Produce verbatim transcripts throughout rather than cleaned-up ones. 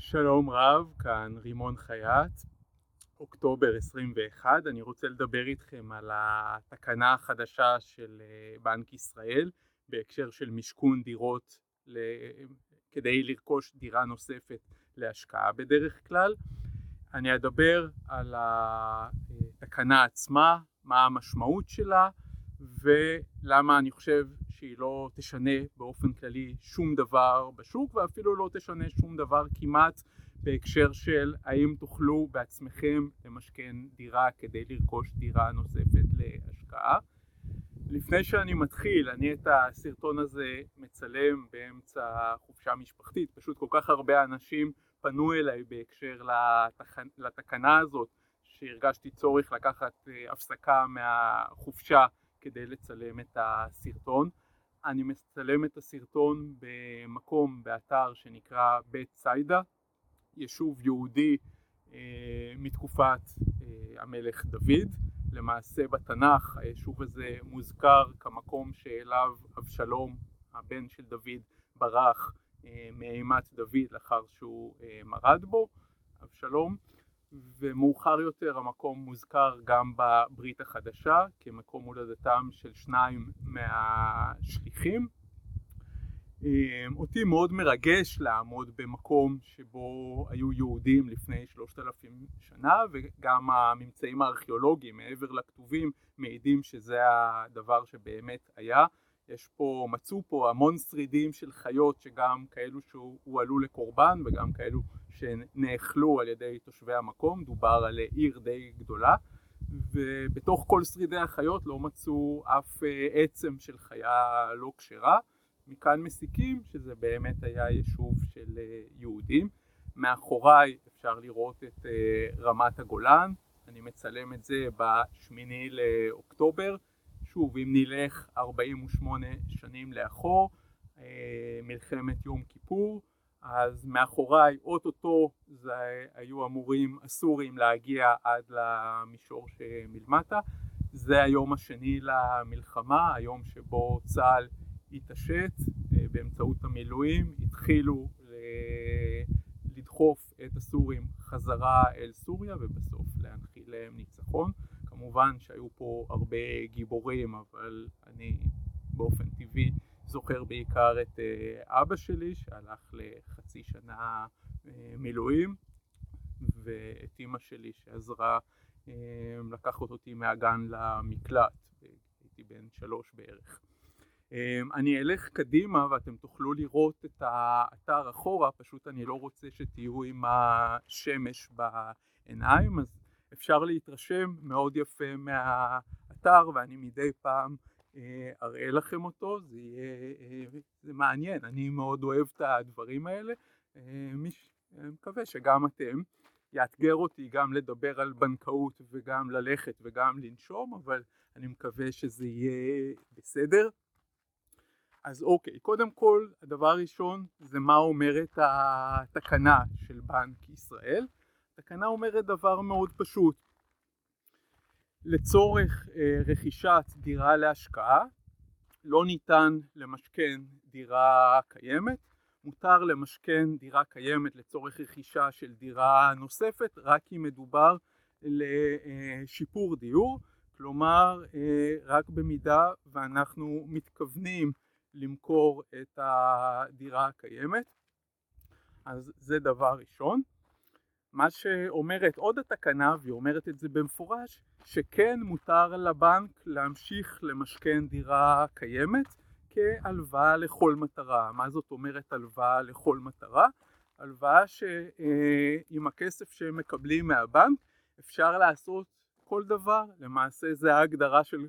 שלום רב, כאן רימון חייט, אוקטובר עשרים ואחד. אני רוצה לדבר איתכם על התקנה החדשה של בנק ישראל בהקשר של משכון דירות כדי לרכוש דירה נוספת להשקעה בדרך כלל. אני אדבר על התקנה עצמה, מה המשמעות שלה ולמה אני חושב שהיא לא תשנה באופן כללי שום דבר בשוק, ואפילו לא תשנה שום דבר כמעט בהקשר של האם תוכלו בעצמכם למשכן דירה כדי לרכוש דירה נוספת להשקעה. לפני שאני מתחיל, אני את הסרטון הזה מצלם באמצע חופשה משפחתית, פשוט כל כך הרבה אנשים פנו אליי בהקשר לתכ... לתקנה הזאת, שהרגשתי צורך לקחת הפסקה מהחופשה כדי לצלם את הסרטון. אני מצלם את הסרטון במקום, באתר שנקרא בית tzayida, יישוב יהודי אה, מתקופת אה, המלך דוד. למעשה בתנ"ך היישוב הזה מוזכר כמקום שאליו אבשלום, הבן של דוד, ברח אה, מאימת דוד לאחר שהוא אה, מרד בו, אבשלום. ומאוחר יותר המקום מוזכר גם בברית החדשה כמקום הולדתם של שניים מהשליחים. אותי מאוד מרגש לעמוד במקום שבו היו יהודים לפני שלושת אלפים שנה, וגם הממצאים הארכיאולוגיים מעבר לכתובים מעידים שזה הדבר שבאמת היה. יש פה, מצאו פה המון שרידים של חיות, שגם כאלו שהועלו לקורבן וגם כאלו שנאכלו על ידי תושבי המקום. דובר על עיר די גדולה, ובתוך כל שרידי החיות לא מצאו אף עצם של חיה לא כשרה. מכאן מסיקים שזה באמת היה יישוב של יהודים. מאחוריי אפשר לראות את רמת הגולן, אני מצלם את זה בשמיני לאוקטובר. שוב, אם נלך ארבעים ושמונה שנים לאחור, מלחמת יום כיפור, אז מאחוריי אוטוטו זה היו אמורים הסורים להגיע עד למישור שמלמטה. זה היום השני למלחמה, היום שבו צה"ל התעשת באמצעות המילואים, התחילו לדחוף את הסורים חזרה אל סוריה ובסוף להנחיל להם ניצחון. כמובן שהיו פה הרבה גיבורים, אבל אני באופן טבעי זוכר בעיקר את אבא שלי שהלך לחצי שנה מילואים, ואת אמא שלי שעזרה לקחת אותי מהגן למקלט, הייתי בן שלוש בערך. אני אלך קדימה ואתם תוכלו לראות את האתר אחורה, פשוט אני לא רוצה שתהיו עם השמש בעיניים, אז אפשר להתרשם מאוד יפה מהאתר, ואני מדי פעם אה, אראה לכם אותו. זה, אה, אה, זה מעניין, אני מאוד אוהב את הדברים האלה. אה, מיש, אני מקווה שגם אתם, יאתגר אותי גם לדבר על בנקאות וגם ללכת וגם לנשום, אבל אני מקווה שזה יהיה בסדר. אז אוקיי, קודם כל, הדבר הראשון זה מה אומרת התקנה של בנק ישראל. התקנה אומרת דבר מאוד פשוט. לצורך אה, רכישת דירה להשקעה, לא ניתן למשכן דירה קיימת. מותר למשכן דירה קיימת לצורך רכישה של דירה נוספת, רק אם מדובר לשיפור דיור. כלומר, אה, רק במידה ואנחנו מתכוונים למכור את הדירה הקיימת. אז זה דבר ראשון. מה שאומרת עוד התקנה, והיא אומרת את זה במפורש, שכן מותר לבנק להמשיך למשכן דירה קיימת כהלוואה לכל מטרה. מה זאת אומרת הלוואה לכל מטרה? הלוואה שעם הכסף שהם מקבלים מהבנק אפשר לעשות כל דבר, למעשה זה ההגדרה של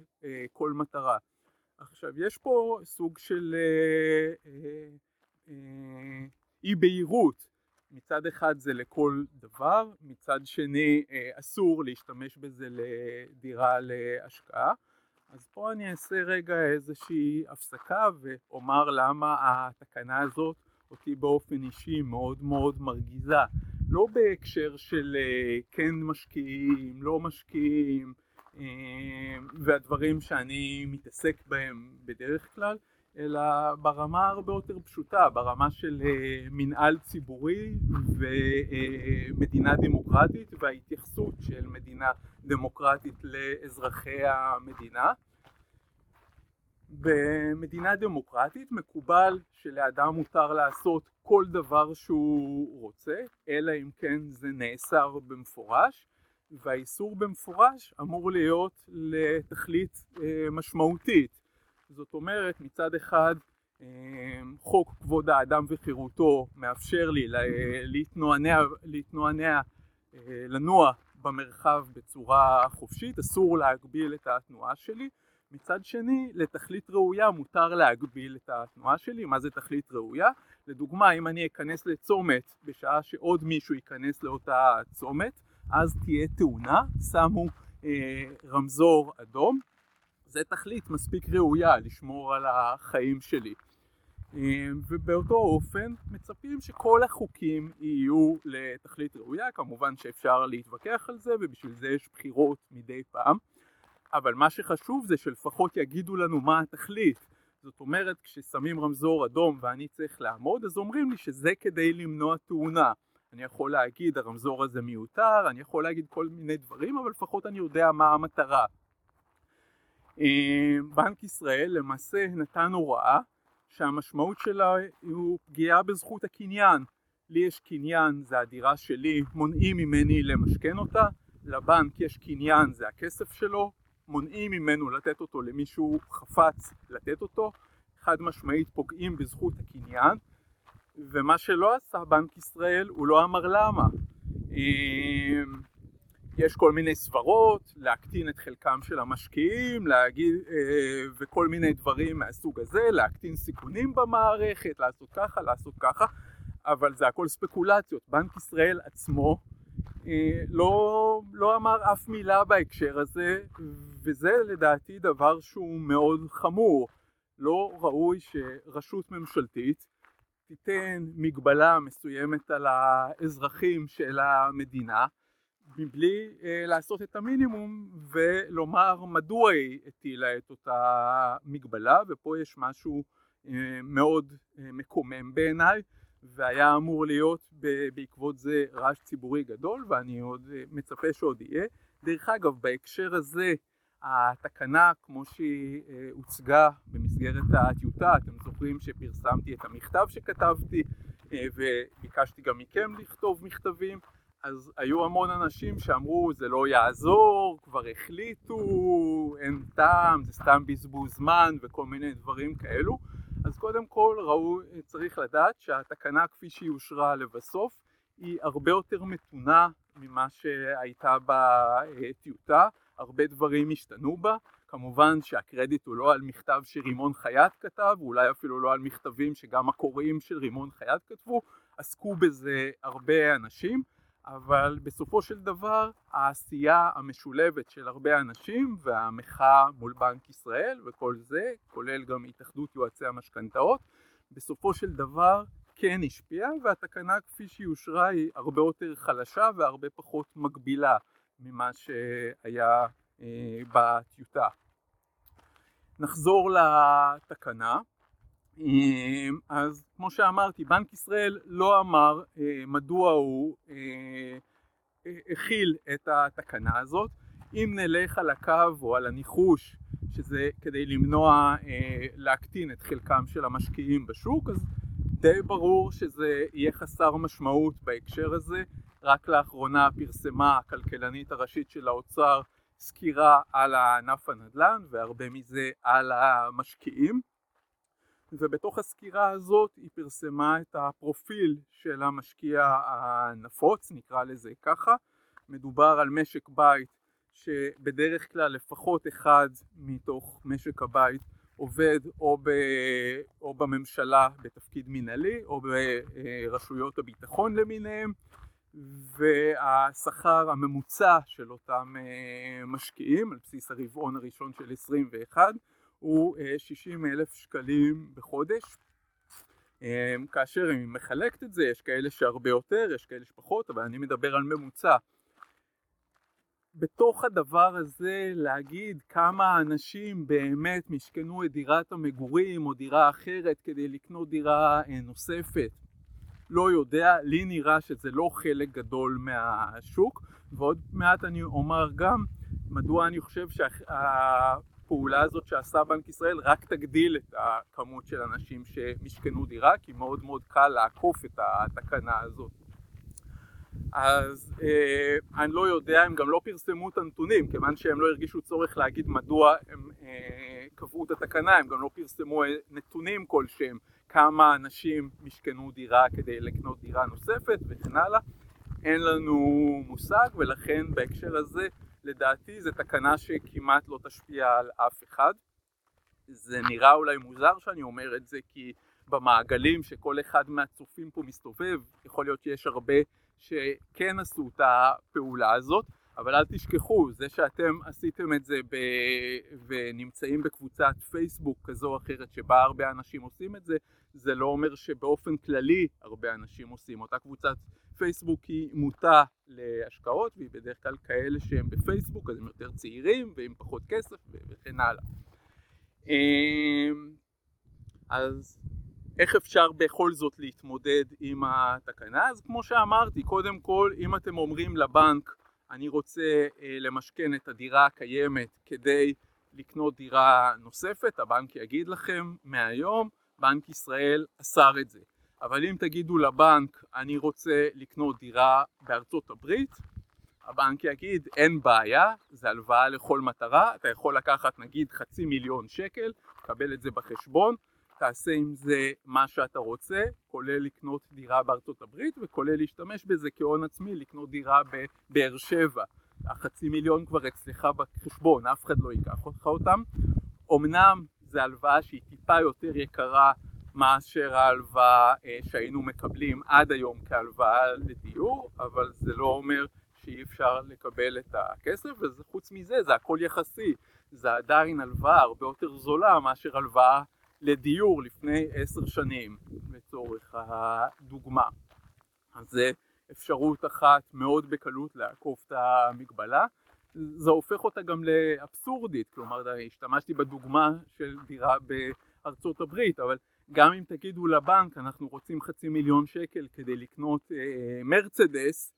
כל מטרה. עכשיו יש פה סוג של אי בהירות. מצד אחד זה לכל דבר, מצד שני אסור להשתמש בזה לדירה להשקעה. אז פה אני אעשה רגע איזושהי הפסקה ואומר למה התקנה הזאת אותי באופן אישי מאוד מאוד מרגיזה. לא בהקשר של כן משקיעים, לא משקיעים והדברים שאני מתעסק בהם בדרך כלל, אלא ברמה הרבה יותר פשוטה, ברמה של מנהל ציבורי ומדינה דמוקרטית וההתייחסות של מדינה דמוקרטית לאזרחי המדינה. במדינה דמוקרטית מקובל שלאדם מותר לעשות כל דבר שהוא רוצה, אלא אם כן זה נאסר במפורש, והאיסור במפורש אמור להיות לתכלית משמעותית. זאת אומרת, מצד אחד חוק כבוד האדם וחירותו מאפשר לי להתנוענע, להתנוענע, לנוע במרחב בצורה חופשית, אסור להגביל את התנועה שלי. מצד שני, לתכלית ראויה מותר להגביל את התנועה שלי. מה זה תכלית ראויה? לדוגמה, אם אני אכנס לצומת בשעה שעוד מישהו ייכנס לאותה צומת, אז תהיה תאונה, שמו אה, רמזור אדום. זה תכלית מספיק ראויה לשמור על החיים שלי. ובאותו אופן מצפים שכל החוקים יהיו לתכלית ראויה, כמובן שאפשר להתווכח על זה ובשביל זה יש בחירות מדי פעם, אבל מה שחשוב זה שלפחות יגידו לנו מה התכלית. זאת אומרת, כששמים רמזור אדום ואני צריך לעמוד, אז אומרים לי שזה כדי למנוע תאונה. אני יכול להגיד הרמזור הזה מיותר, אני יכול להגיד כל מיני דברים, אבל לפחות אני יודע מה המטרה. בנק ישראל למעשה נתן הוראה שהמשמעות שלה הוא פגיעה בזכות הקניין. לי יש קניין, זה הדירה שלי, מונעים ממני למשכן אותה. לבנק יש קניין, זה הכסף שלו, מונעים ממנו לתת אותו למישהו חפץ לתת אותו. חד משמעית פוגעים בזכות הקניין, ומה שלא עשה בנק ישראל הוא לא אמר למה. יש כל מיני סברות, להקטין את חלקם של המשקיעים, להגיד, וכל מיני דברים מהסוג הזה, להקטין סיכונים במערכת, לעשות ככה, לעשות ככה, אבל זה הכל ספקולציות. בנק ישראל עצמו לא, לא אמר אף מילה בהקשר הזה, וזה לדעתי דבר שהוא מאוד חמור. לא ראוי שרשות ממשלתית תיתן מגבלה מסוימת על האזרחים של המדינה, מבלי אה, לעשות את המינימום ולומר מדוע היא הטילה את אותה מגבלה, ופה יש משהו אה, מאוד אה, מקומם בעיניי, והיה אמור להיות ב- בעקבות זה רעש ציבורי גדול, ואני עוד אה, מצפה שעוד יהיה. דרך אגב, בהקשר הזה התקנה כמו שהיא אה, הוצגה במסגרת הטיוטה, אתם זוכרים שפרסמתי את המכתב שכתבתי אה, וביקשתי גם מכם לכתוב מכתבים, אז היו המון אנשים שאמרו זה לא יעזור, כבר החליטו, אין טעם, זה סתם בזבוז זמן וכל מיני דברים כאלו. אז קודם כל ראו, צריך לדעת שהתקנה כפי שהיא אושרה לבסוף היא הרבה יותר מתונה ממה שהייתה בטיוטה, הרבה דברים השתנו בה. כמובן שהקרדיט הוא לא על מכתב שרימון חייט כתב, ואולי אפילו לא על מכתבים שגם הקוראים של רימון חייט כתבו, עסקו בזה הרבה אנשים. אבל בסופו של דבר העשייה המשולבת של הרבה אנשים והמחאה מול בנק ישראל וכל זה, כולל גם התאחדות יועצי המשכנתאות, בסופו של דבר כן השפיע, והתקנה כפי שהיא אושרה היא הרבה יותר חלשה והרבה פחות מגבילה ממה שהיה אה, בטיוטה. נחזור לתקנה. אז כמו שאמרתי, בנק ישראל לא אמר מדוע הוא הכיל את התקנה הזאת. אם נלך על הקו או על הניחוש שזה כדי למנוע להקטין את חלקם של המשקיעים בשוק, אז די ברור שזה יהיה חסר משמעות בהקשר הזה. רק לאחרונה פרסמה הכלכלנית הראשית של האוצר סקירה על הענף הנדל"ן והרבה מזה על המשקיעים, ובתוך הסקירה הזאת היא פרסמה את הפרופיל של המשקיע הנפוץ, נקרא לזה ככה. מדובר על משק בית שבדרך כלל לפחות אחד מתוך משק הבית עובד או, ב, או בממשלה בתפקיד מנהלי או ברשויות הביטחון למיניהם, והשכר הממוצע של אותם משקיעים על בסיס הרבעון הראשון של עשרים ואחת הוא שישים אלף שקלים בחודש. כאשר היא מחלקת את זה, יש כאלה שהרבה יותר, יש כאלה שפחות, אבל אני מדבר על ממוצע. בתוך הדבר הזה להגיד כמה אנשים באמת משכנו את דירת המגורים או דירה אחרת כדי לקנות דירה נוספת, לא יודע, לי נראה שזה לא חלק גדול מהשוק, ועוד מעט אני אומר גם מדוע אני חושב שהפעולה הזאת שעשה בנק ישראל רק תגדיל את הכמות של אנשים שמשכנו דירה, כי מאוד מאוד קל לעקוף את התקנה הזאת. אז אה, אני לא יודע, הם גם לא פרסמו את הנתונים, כיוון שהם לא הרגישו צורך להגיד מדוע הם אה, קבעו את התקנה, הם גם לא פרסמו נתונים כלשהם, כמה אנשים משכנו דירה כדי לקנות דירה נוספת וכן הלאה, אין לנו מושג, ולכן בהקשר הזה לדעתי זה תקנה שכמעט לא תשפיע על אף אחד. זה נראה אולי מוזר שאני אומר את זה, כי במעגלים שכל אחד מהצופים פה מסתובב, יכול להיות שיש הרבה שכן עשו את הפעולה הזאת, אבל אל תשכחו, זה שאתם עשיתם את זה ב... ונמצאים בקבוצת פייסבוק כזו או אחרת שבה הרבה אנשים עושים את זה, זה לא אומר שבאופן כללי הרבה אנשים עושים. אותה קבוצת פייסבוק היא מוטה להשקעות, והיא בדרך כלל כאלה שהם בפייסבוק, אז הם יותר צעירים ועם פחות כסף וכן הלאה. אז איך אפשר בכל זאת להתמודד עם התקנה? אז כמו שאמרתי, קודם כל, אם אתם אומרים לבנק, אני רוצה אה, למשכן את הדירה הקיימת כדי לקנות דירה נוספת, הבנק יגיד לכם מהיום, בנק ישראל אסר את זה. אבל אם תגידו לבנק, אני רוצה לקנות דירה בארצות הברית, הבנק יגיד, אין בעיה, זה הלוואה לכל מטרה, אתה יכול לקחת נגיד חצי מיליון שקל, תקבל את זה בחשבון, תעשה עם זה מה שאתה רוצה, כולל לקנות דירה בארצות הברית, וכולל להשתמש בזה כהון עצמי, לקנות דירה בבאר שבע. החצי מיליון כבר אצלך בחשבון, אף אחד לא ייקח אותך אותם. אמנם זו הלוואה שהיא טיפה יותר יקרה מאשר ההלוואה שהיינו מקבלים עד היום כהלוואה לדיור, אבל זה לא אומר שאי אפשר לקבל את הכסף, וחוץ מזה זה הכל יחסי. זה עדיין הלוואה הרבה יותר זולה מאשר הלוואה לדיור לפני עשר שנים, לצורך הדוגמה. אז זה אפשרות אחת מאוד בקלות לעקוף את המגבלה. זה הופך אותה גם לאבסורדית, כלומר, השתמשתי בדוגמה של דירה בארצות הברית, אבל גם אם תגידו לבנק, אנחנו רוצים חצי מיליון שקל כדי לקנות אה, מרצדס,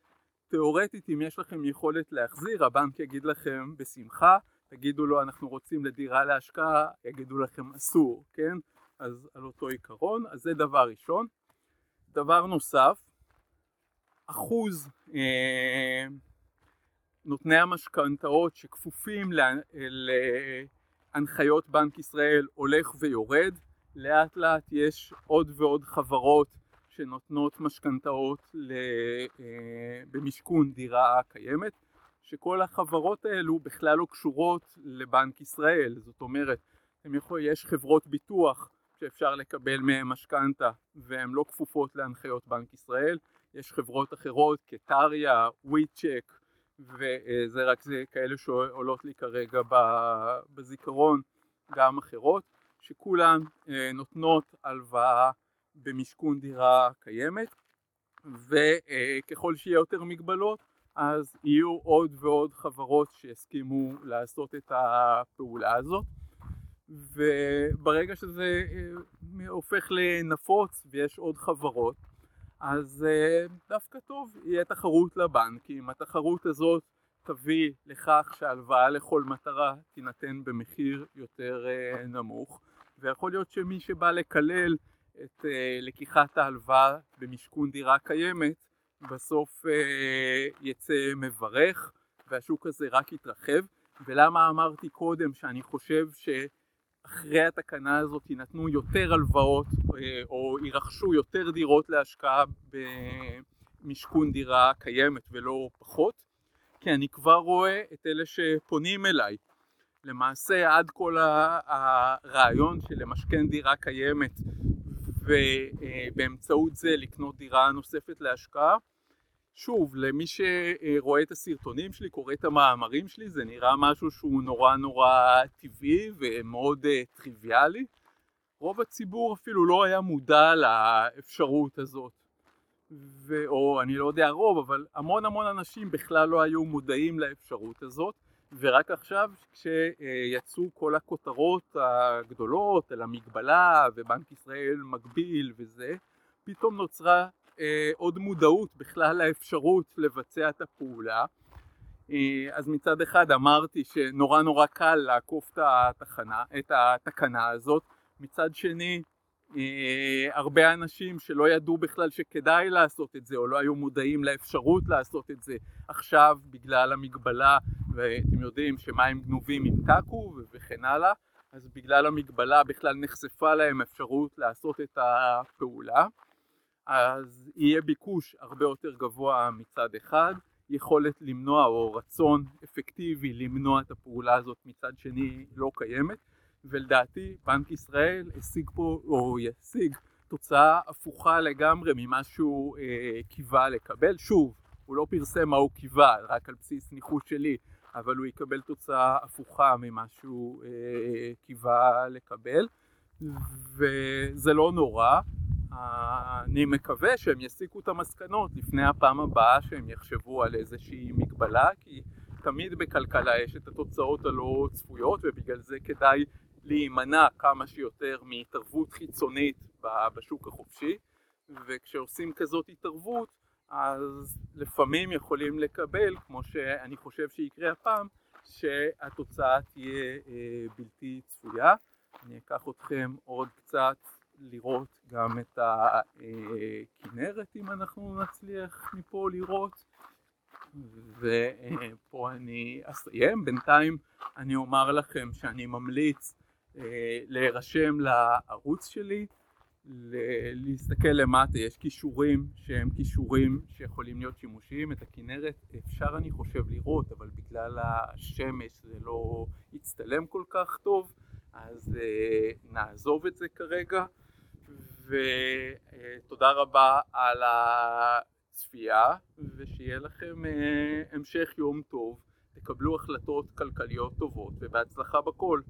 תיאורטית, אם יש לכם יכולת להחזיר, הבנק יגיד לכם בשמחה, תגידו לו אנחנו רוצים לדירה להשקעה, יגידו לכם אסור, כן? אז על אותו עיקרון, אז זה דבר ראשון. דבר נוסף, אחוז אה, נותני המשכנתאות שכפופים לה, להנחיות בנק ישראל הולך ויורד, לאט לאט יש עוד ועוד חברות שנותנות משכנתאות ל, אה, במשכון דירה קיימת, שכל החברות האלו בכלל לא קשורות לבנק ישראל. זאת אומרת, יש חברות ביטוח שאפשר לקבל מהן משכנתא והן לא כפופות להנחיות בנק ישראל. יש חברות אחרות כטריה, וויקס צ'ק, וזה רק זה כאלה שעולות לי כרגע בזיכרון, גם אחרות, שכולן נותנות הלוואה במשכון דירה קיימת, וככל שיהיה יותר מגבלות, אז יהיו עוד ועוד חברות שיסכימו לעשות את הפעולה הזאת, וברגע שזה הופך לנפוץ ויש עוד חברות, אז דווקא טוב, יהיה תחרות לבנקים. התחרות הזאת תביא לכך שהלוואה לכל מטרה תינתן במחיר יותר נמוך, ויכול להיות שמי שבא לקלל את לקיחת ההלוואה במשכון דירה קיימת, בסוף יצא מברך, והשוק הזה רק יתרחב. ולמה אמרתי קודם שאני חושב שאחרי התקנה הזאת ינתנו יותר הלוואות או ירכשו יותר דירות להשקעה במשכון דירה קיימת ולא פחות? כי אני כבר רואה את אלה שפונים אליי. למעשה עד כל הרעיון של למשכן דירה קיימת ובאמצעות זה לקנות דירה נוספת להשקעה, שוב, למי שרואה את הסרטונים שלי, קורא את המאמרים שלי, זה נראה משהו שהוא נורא נורא טבעי ומאוד uh, טריוויאלי. רוב הציבור אפילו לא היה מודע לאפשרות הזאת. ו... או אני לא יודע רוב, אבל המון המון אנשים בכלל לא היו מודעים לאפשרות הזאת, ורק עכשיו כשיצאו כל הכותרות הגדולות על המגבלה ובנק ישראל מגביל וזה, פתאום נוצרה אה, עוד מודעות בכלל לאפשרות לבצע את הפעולה. אה, אז מצד אחד אמרתי שנורא נורא קל לעקוף את התחנה, את התקנה הזאת, מצד שני הרבה אנשים שלא ידעו בכלל שכדאי לעשות את זה או לא היו מודעים לאפשרות לעשות את זה עכשיו בגלל המגבלה, ואתם יודעים שמים גנובים עם טקו וכן הלאה, אז בגלל המגבלה בכלל נחשפה להם אפשרות לעשות את הפעולה, אז יהיה ביקוש הרבה יותר גבוה מצד אחד, יכולת למנוע או רצון אפקטיבי למנוע את הפעולה הזאת מצד שני לא קיימת, ולדעתי בנק ישראל השיג פה או ישיג תוצאה הפוכה לגמרי ממה שהוא אה, קיווה לקבל. שוב, הוא לא פרסם מה הוא קיווה, רק על בסיס ניחוש שלי, אבל הוא יקבל תוצאה הפוכה ממה שהוא אה, קיווה לקבל, וזה לא נורא. אה, אני מקווה שהם יסיקו את המסקנות לפני הפעם הבאה שהם יחשבו על איזושהי מגבלה, כי תמיד בכלכלה יש את התוצאות הלא צפויות, ובגלל זה כדאי להימנע כמה שיותר מהתערבות חיצונית בשוק החופשי, וכשעושים כזאת התערבות, אז לפעמים יכולים לקבל, כמו שאני חושב שיקרה הפעם, שהתוצאה תהיה בלתי צפויה. אני אקח אתכם עוד קצת לראות גם את הכנרת, אם אנחנו נצליח מפה לראות. ופה אני אסיים. בינתיים אני אומר לכם שאני ממליץ להירשם לערוץ שלי, להסתכל למטה, יש קישורים שהם קישורים שיכולים להיות שימושיים. את הכנרת אפשר אני חושב לראות, אבל בגלל השמש זה לא יצטלם כל כך טוב, אז נעזוב את זה כרגע, ותודה רבה על ה... צפייה, ושיהיה לכם אה, המשך יום טוב, תקבלו החלטות כלכליות טובות ובהצלחה בכל.